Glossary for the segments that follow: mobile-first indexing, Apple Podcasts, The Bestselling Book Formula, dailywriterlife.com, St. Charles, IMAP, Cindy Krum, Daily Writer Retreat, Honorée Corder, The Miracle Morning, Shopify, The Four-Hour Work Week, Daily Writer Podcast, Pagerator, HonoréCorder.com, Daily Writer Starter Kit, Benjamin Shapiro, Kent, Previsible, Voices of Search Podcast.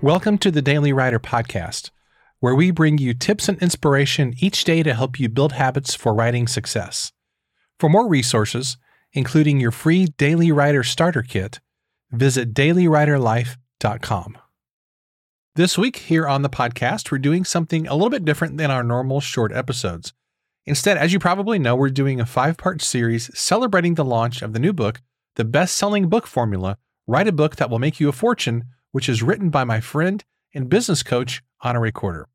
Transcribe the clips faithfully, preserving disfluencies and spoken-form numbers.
Welcome to the Daily Writer Podcast, where we bring you tips and inspiration each day to help you build habits for writing success. For more resources, including your free Daily Writer Starter Kit, visit daily writer life dot com. This week here on the podcast, we're doing something a little bit different than our normal short episodes. Instead, as you probably know, we're doing a five-part series celebrating the launch of the new book, The Bestselling Book Formula, Write a Book That Will Make You a Fortune, which is written by my friend and business coach, Honorée Corder.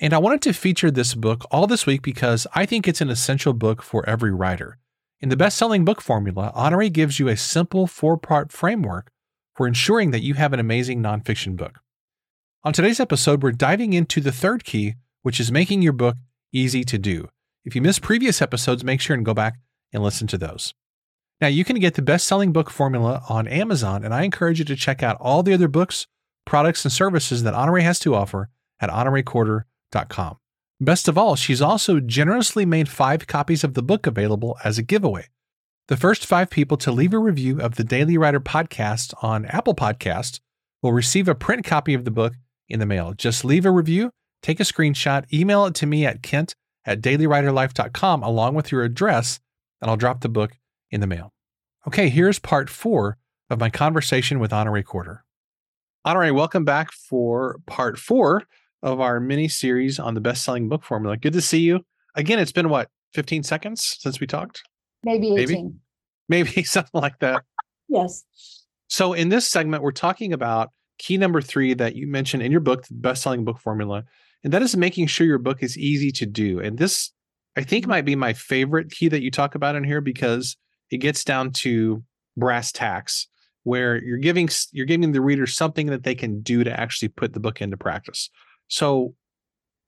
And I wanted to feature this book all this week because I think it's an essential book for every writer. In the best-selling book formula, Honorée gives you a simple four-part framework for ensuring that you have an amazing nonfiction book. On today's episode, we're diving into the third key, which is making your book easy to do. If you missed previous episodes, make sure and go back and listen to those. Now, you can get the best-selling book formula on Amazon, and I encourage you to check out all the other books, products, and services that Honorée has to offer at Honorée Corder dot com. Best of all, she's also generously made five copies of the book available as a giveaway. The first five people to leave a review of the Daily Writer Podcast on Apple Podcasts will receive a print copy of the book in the mail. Just leave a review, take a screenshot, email it to me at kent at daily writer life dot com along with your address, and I'll drop the book in the mail. Okay, here's part four of my conversation with Honorée Corder. Honorée, welcome back for part four of our mini series on the best-selling book formula. Good to see you. Again, it's been what, fifteen seconds since we talked? Maybe eighteen. Maybe, Maybe something like that. Yes. So in this segment, we're talking about key number three that you mentioned in your book, the best-selling book formula, and that is making sure your book is easy to do. And this, I think, might be my favorite key that you talk about in here because it gets down to brass tacks, where you're giving you're giving the reader something that they can do to actually put the book into practice. So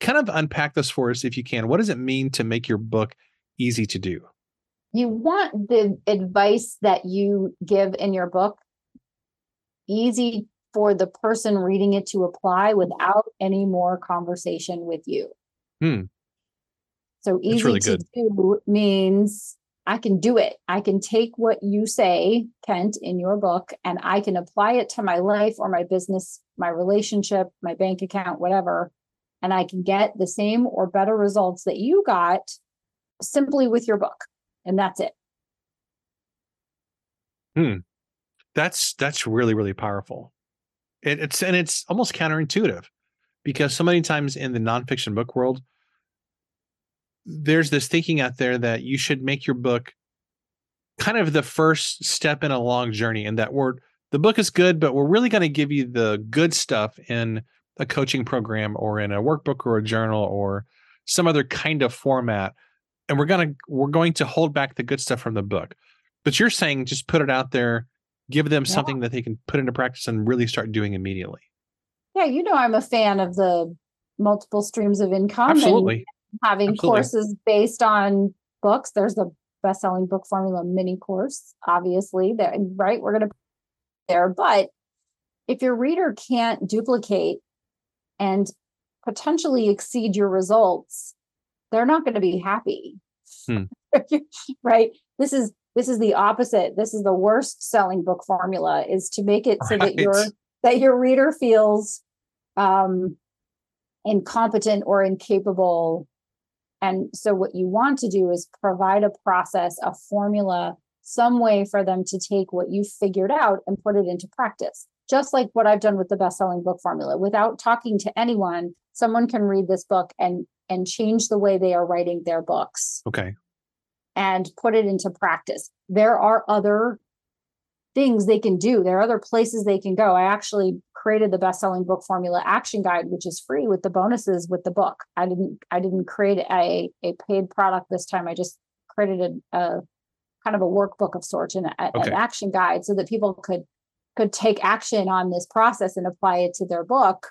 kind of unpack this for us if you can. What does it mean to make your book easy to do? You want the advice that you give in your book easy for the person reading it to apply without any more conversation with you. Hmm. So easy really to good. do means I can do it. I can take what you say, Kent, in your book, and I can apply it to my life or my business, my relationship, my bank account, whatever. And I can get the same or better results that you got simply with your book. And that's it. Hmm. That's, that's really, really powerful. It, it's, and it's almost counterintuitive because so many times in the nonfiction book world, there's this thinking out there that you should make your book kind of the first step in a long journey. And that word, the book is good, but we're really going to give you the good stuff in a coaching program or in a workbook or a journal or some other kind of format. And we're going to, we're going to hold back the good stuff from the book, but you're saying just put it out there, give them yeah. something that they can put into practice and really start doing immediately. Yeah. You know, I'm a fan of the multiple streams of income. Absolutely. And- Having Absolutely. courses based on books. There's the best-selling book formula mini course, obviously, that right we're going to there. But if your reader can't duplicate and potentially exceed your results, they're not going to be happy, hmm. right? This is this is the opposite. This is the worst-selling book formula: is to make it so right. that your that your reader feels um, incompetent or incapable. And so what you want to do is provide a process, a formula, some way for them to take what you figured out and put it into practice. Just like what I've done with the best-selling book formula. Without talking to anyone, someone can read this book and and change the way they are writing their books. Okay. And put it into practice. There are other things they can do. There are other places they can go. I actually created the best-selling book formula action guide, which is free with the bonuses with the book. I didn't, I didn't create a, a paid product this time. I just created a, a kind of a workbook of sorts and a, okay. an action guide so that people could, could take action on this process and apply it to their book.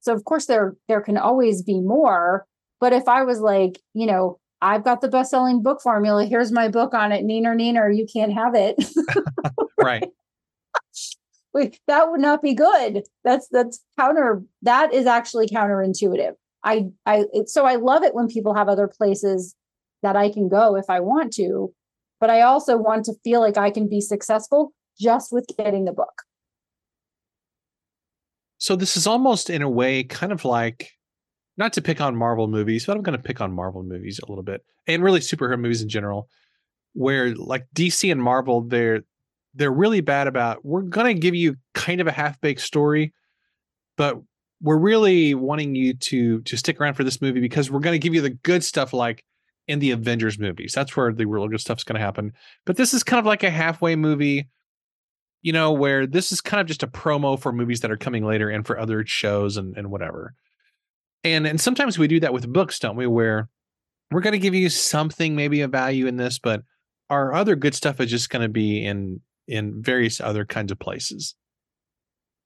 So of course there, there can always be more, but if I was like, you know, I've got the best-selling book formula, here's my book on it, neener, neener, you can't have it. Right. Wait, that would not be good. That's, that's counter. That is actually counterintuitive. I, I, it, so I love it when people have other places that I can go if I want to, but I also want to feel like I can be successful just with getting the book. So this is almost in a way kind of like, not to pick on Marvel movies, but I'm going to pick on Marvel movies a little bit, and really superhero movies in general, where like D C and Marvel, they're they're really bad about, we're going to give you kind of a half-baked story, but we're really wanting you to to stick around for this movie because we're going to give you the good stuff like in the Avengers movies. That's where the real good stuff's going to happen. But this is kind of like a halfway movie, you know, where this is kind of just a promo for movies that are coming later and for other shows and, and whatever. And and sometimes we do that with books, don't we? Where we're going to give you something, maybe a value in this, but our other good stuff is just going to be in in various other kinds of places.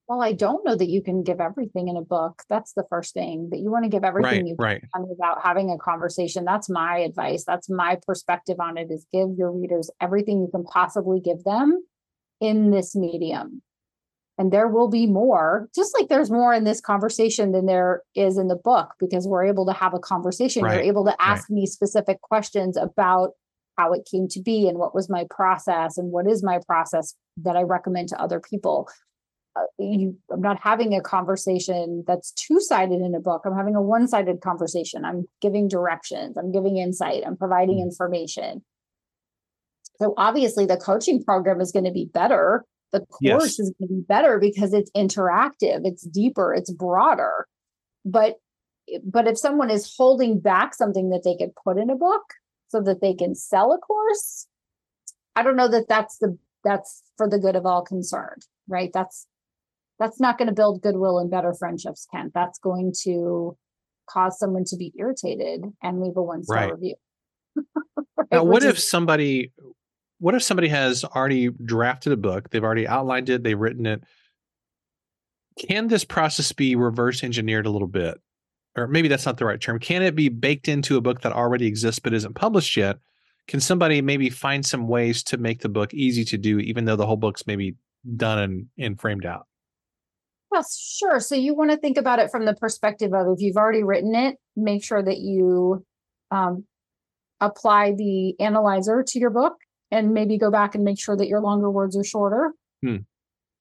Well, I don't know that you can give everything in a book. That's the first thing, that you want to give everything right, you can right. without having a conversation. That's my advice. That's my perspective on it, is give your readers everything you can possibly give them in this medium. And there will be more, just like there's more in this conversation than there is in the book, because we're able to have a conversation. Right. You're able to ask right. me specific questions about how it came to be and what was my process and what is my process that I recommend to other people. Uh, you, I'm not having a conversation that's two-sided in a book. I'm having a one-sided conversation. I'm giving directions. I'm giving insight. I'm providing information. So obviously the coaching program is going to be better. The course yes. is going to be better because it's interactive, it's deeper, it's broader. But, but if someone is holding back something that they could put in a book so that they can sell a course, I don't know that that's the, that's for the good of all concerned, right? That's, that's not going to build goodwill and better friendships, Kent. That's going to cause someone to be irritated and leave a one-star right. review. Right? Now, what Which if is- somebody... What if somebody has already drafted a book? They've already outlined it. They've written it. Can this process be reverse engineered a little bit? Or maybe that's not the right term. Can it be baked into a book that already exists but isn't published yet? Can somebody maybe find some ways to make the book easy to do, even though the whole book's maybe done and, and framed out? Well, sure. So you want to think about it from the perspective of, if you've already written it, make sure that you um, apply the analyzer to your book. And maybe go back and make sure that your longer words are shorter. Hmm.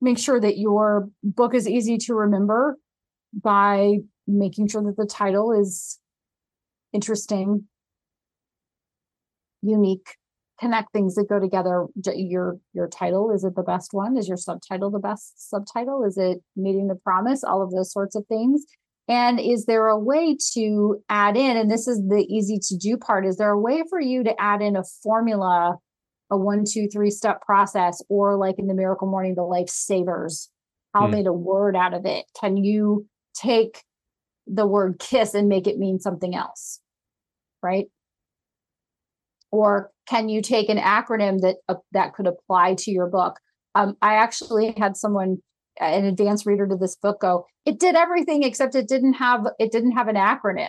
Make sure that your book is easy to remember by making sure that the title is interesting, unique, connect things that go together. Your, your title, is it the best one? Is your subtitle the best subtitle? Is it meeting the promise? All of those sorts of things. And is there a way to add in, and this is the easy to do part, is there a way for you to add in a formula, a one, two, three step process, or like in The Miracle Morning, the lifesavers? How mm. made a word out of it? Can you take the word kiss and make it mean something else? Right? Or can you take an acronym that uh, that could apply to your book? Um, I actually had someone, an advanced reader to this book, go, it did everything except it didn't have, it didn't have an acronym.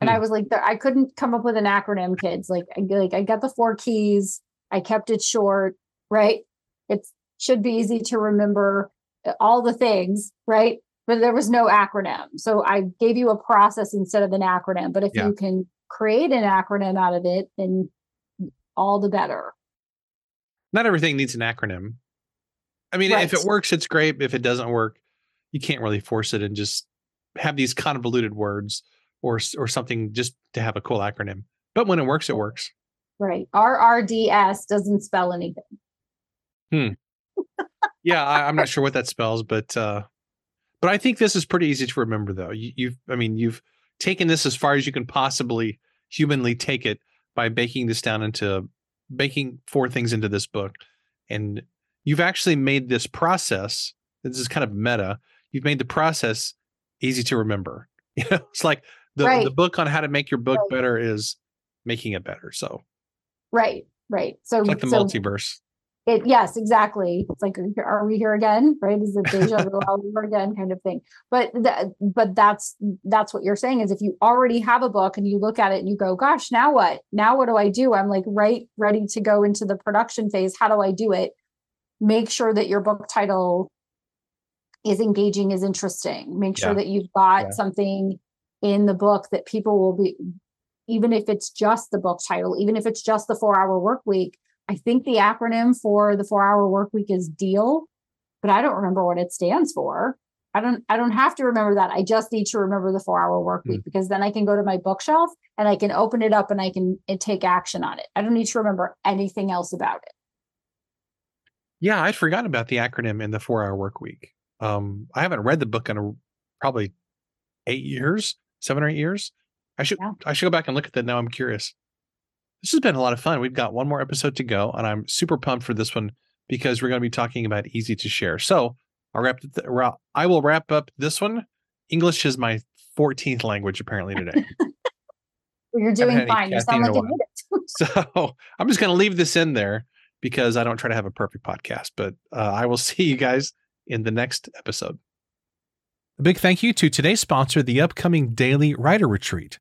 And mm. I was like, I couldn't come up with an acronym, kids. Like, like I got the four keys. I kept it short, right? It should be easy to remember, all the things, right? But there was no acronym. So I gave you a process instead of an acronym. But if yeah. you can create an acronym out of it, then all the better. Not everything needs an acronym. I mean, right. if it works, it's great. If it doesn't work, you can't really force it and just have these convoluted words or or something just to have a cool acronym. But when it works, it works. Right. R R D S doesn't spell anything. Hmm. Yeah, I, I'm not sure what that spells, but uh, but I think this is pretty easy to remember, though. You, you've, I mean, you've taken this as far as you can possibly humanly take it by baking this down into baking four things into this book. And you've actually made this process. This is kind of meta. You've made the process easy to remember. You know, it's like the, right. the book on how to make your book right. better is making it better. So. Right, right. So it's like the so multiverse. It, yes, exactly. It's like, are we here again? Right? Is it deja vu all over again, kind of thing? But th- but that's that's what you're saying, is if you already have a book and you look at it and you go, gosh, now what? Now what do I do? I'm like right ready to go into the production phase. How do I do it? Make sure that your book title is engaging, is interesting. Make sure yeah. that you've got yeah. something in the book that people will be. Even if it's just the book title, even if it's just the four-hour work week, I think the acronym for the four-hour work week is DEAL, but I don't remember what it stands for. I don't, I don't have to remember that. I just need to remember the four-hour work week, mm. because then I can go to my bookshelf and I can open it up and I can and take action on it. I don't need to remember anything else about it. Yeah, I'd forgotten about the acronym in the four-hour work week. Um, I haven't read the book in a, probably eight years, seven or eight years. I should yeah. I should go back and look at that now. I'm curious. This has been a lot of fun. We've got one more episode to go, and I'm super pumped for this one because we're going to be talking about easy to share. So I'll wrap th- I will wrap up this one. English is my fourteenth language apparently today. Well, you're doing fine. You sound like you need it. So I'm just going to leave this in there because I don't try to have a perfect podcast, but uh, I will see you guys in the next episode. A big thank you to today's sponsor, the upcoming Daily Writer Retreat.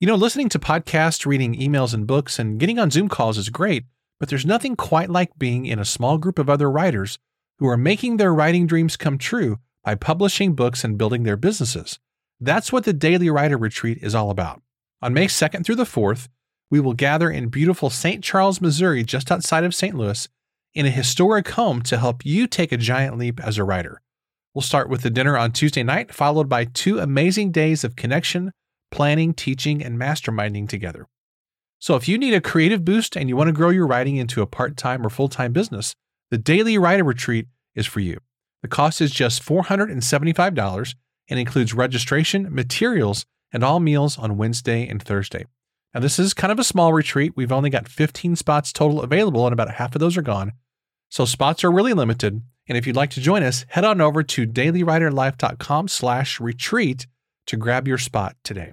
You know, listening to podcasts, reading emails and books, and getting on Zoom calls is great, but there's nothing quite like being in a small group of other writers who are making their writing dreams come true by publishing books and building their businesses. That's what the Daily Writer Retreat is all about. On May second through the fourth, we will gather in beautiful Saint Charles, Missouri, just outside of Saint Louis, in a historic home to help you take a giant leap as a writer. We'll start with the dinner on Tuesday night, followed by two amazing days of connection, planning, teaching, and masterminding together. So if you need a creative boost and you want to grow your writing into a part-time or full-time business, the Daily Writer Retreat is for you. The cost is just four hundred seventy-five dollars and includes registration, materials, and all meals on Wednesday and Thursday. Now, this is kind of a small retreat. We've only got fifteen spots total available, and about half of those are gone. So spots are really limited. And if you'd like to join us, head on over to dailywriterlife.com slash retreat to grab your spot today.